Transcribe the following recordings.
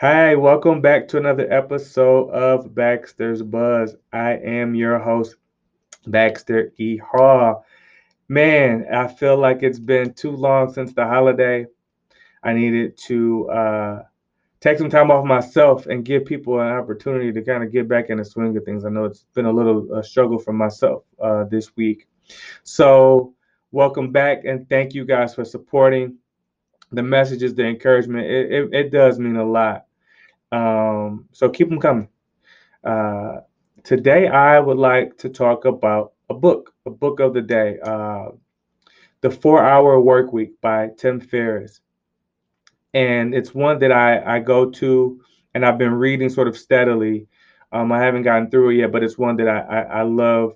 Hi, welcome back to another episode of Baxter's Buzz. I am your host, Baxter E. Hall. Man, I feel like it's been too long since the holiday. I needed to take some time off myself and give people an opportunity to kind of get back in the swing of things. I know it's been a little struggle for myself this week. So welcome back and thank you guys for supporting the messages, the encouragement. It does mean a lot. So keep them coming. Today, I would like to talk about a book of the day, The 4 Hour Work Week by Tim Ferriss. And it's one that I go to and I've been reading sort of steadily. I haven't gotten through it yet, but it's one that I love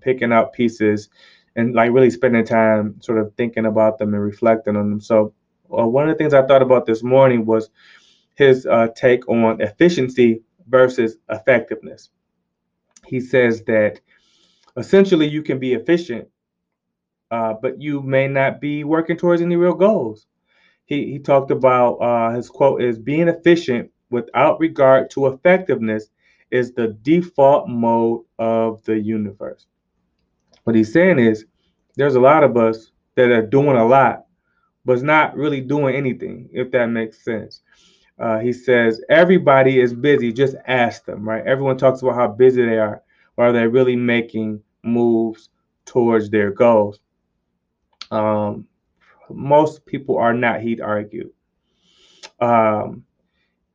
picking out pieces and like really spending time sort of thinking about them and reflecting on them. So one of the things I thought about this morning was his take on efficiency versus effectiveness. He says that essentially you can be efficient, but you may not be working towards any real goals. He talked about his quote is, "Being efficient without regard to effectiveness is the default mode of the universe." What he's saying is there's a lot of us that are doing a lot, but it's not really doing anything, if that makes sense. He says, everybody is busy, just ask them, right? Everyone talks about how busy they are, or are they really making moves towards their goals? Most people are not, he'd argue.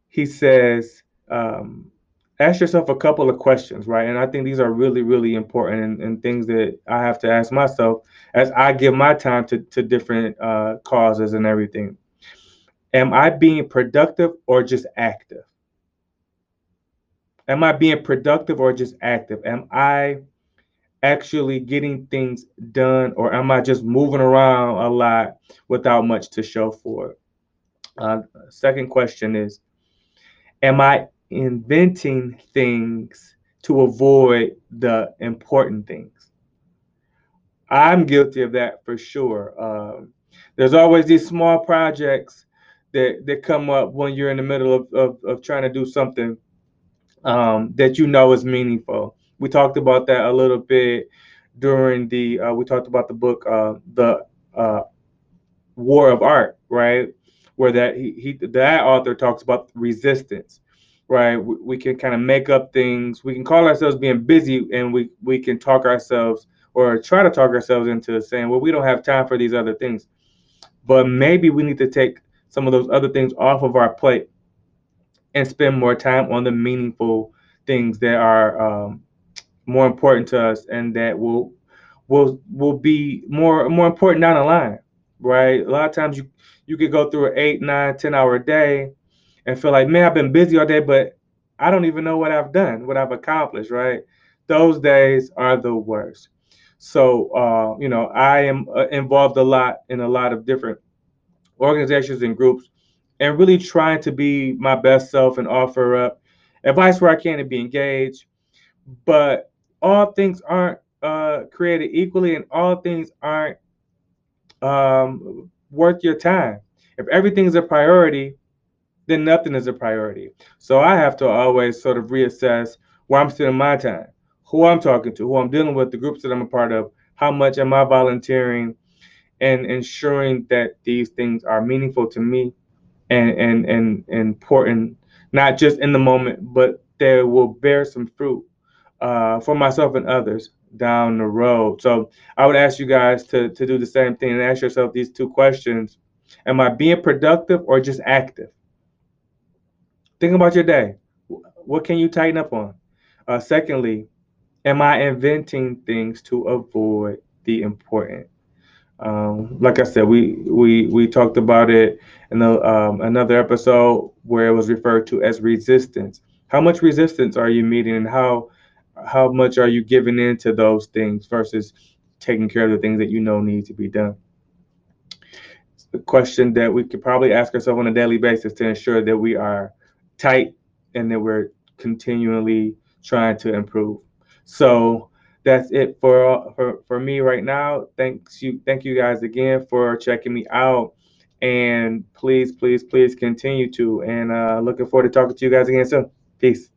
He says, ask yourself a couple of questions, right? And I think these are really, really important and things that I have to ask myself as I give my time to different causes and everything. Am I being productive or just active? Am I being productive or just active? Am I actually getting things done, or am I just moving around a lot without much to show for it? Second question is, am I inventing things to avoid the important things? I'm guilty of that for sure. There's always these small projects that come up when you're in the middle of trying to do something that you know is meaningful. We talked about that a little bit during the, we talked about the book, the War of Art, right? Where that author talks about resistance, right? We can kind of make up things. We can call ourselves being busy and we can talk ourselves or try to talk ourselves into saying, well, we don't have time for these other things, but maybe we need to take some of those other things off of our plate and spend more time on the meaningful things that are more important to us and that will be more important down the line, right? A lot of times you could go through an 8, 9, 10 hour day and feel like, man, I've been busy all day, but I don't even know what I've done, what I've accomplished, right? Those days are the worst. So, I am involved a lot in a lot of different organizations and groups, and really trying to be my best self and offer up advice where I can and be engaged. But all things aren't created equally, and all things aren't worth your time. If everything is a priority, then nothing is a priority. So I have to always sort of reassess where I'm spending my time, who I'm talking to, who I'm dealing with, the groups that I'm a part of, how much am I volunteering, and ensuring that these things are meaningful to me and important, not just in the moment, but they will bear some fruit for myself and others down the road. So I would ask you guys to do the same thing and ask yourself these two questions. Am I being productive or just active? Think about your day. What can you tighten up on? Secondly, am I inventing things to avoid the important? Like I said, we talked about it in another episode where it was referred to as resistance. How much resistance are you meeting, and how much are you giving in to those things versus taking care of the things that you know need to be done? It's a question that we could probably ask ourselves on a daily basis to ensure that we are tight and that we're continually trying to improve. So that's it for me right now. Thank you guys again for checking me out. and please continue to. And looking forward to talking to you guys again soon. Peace.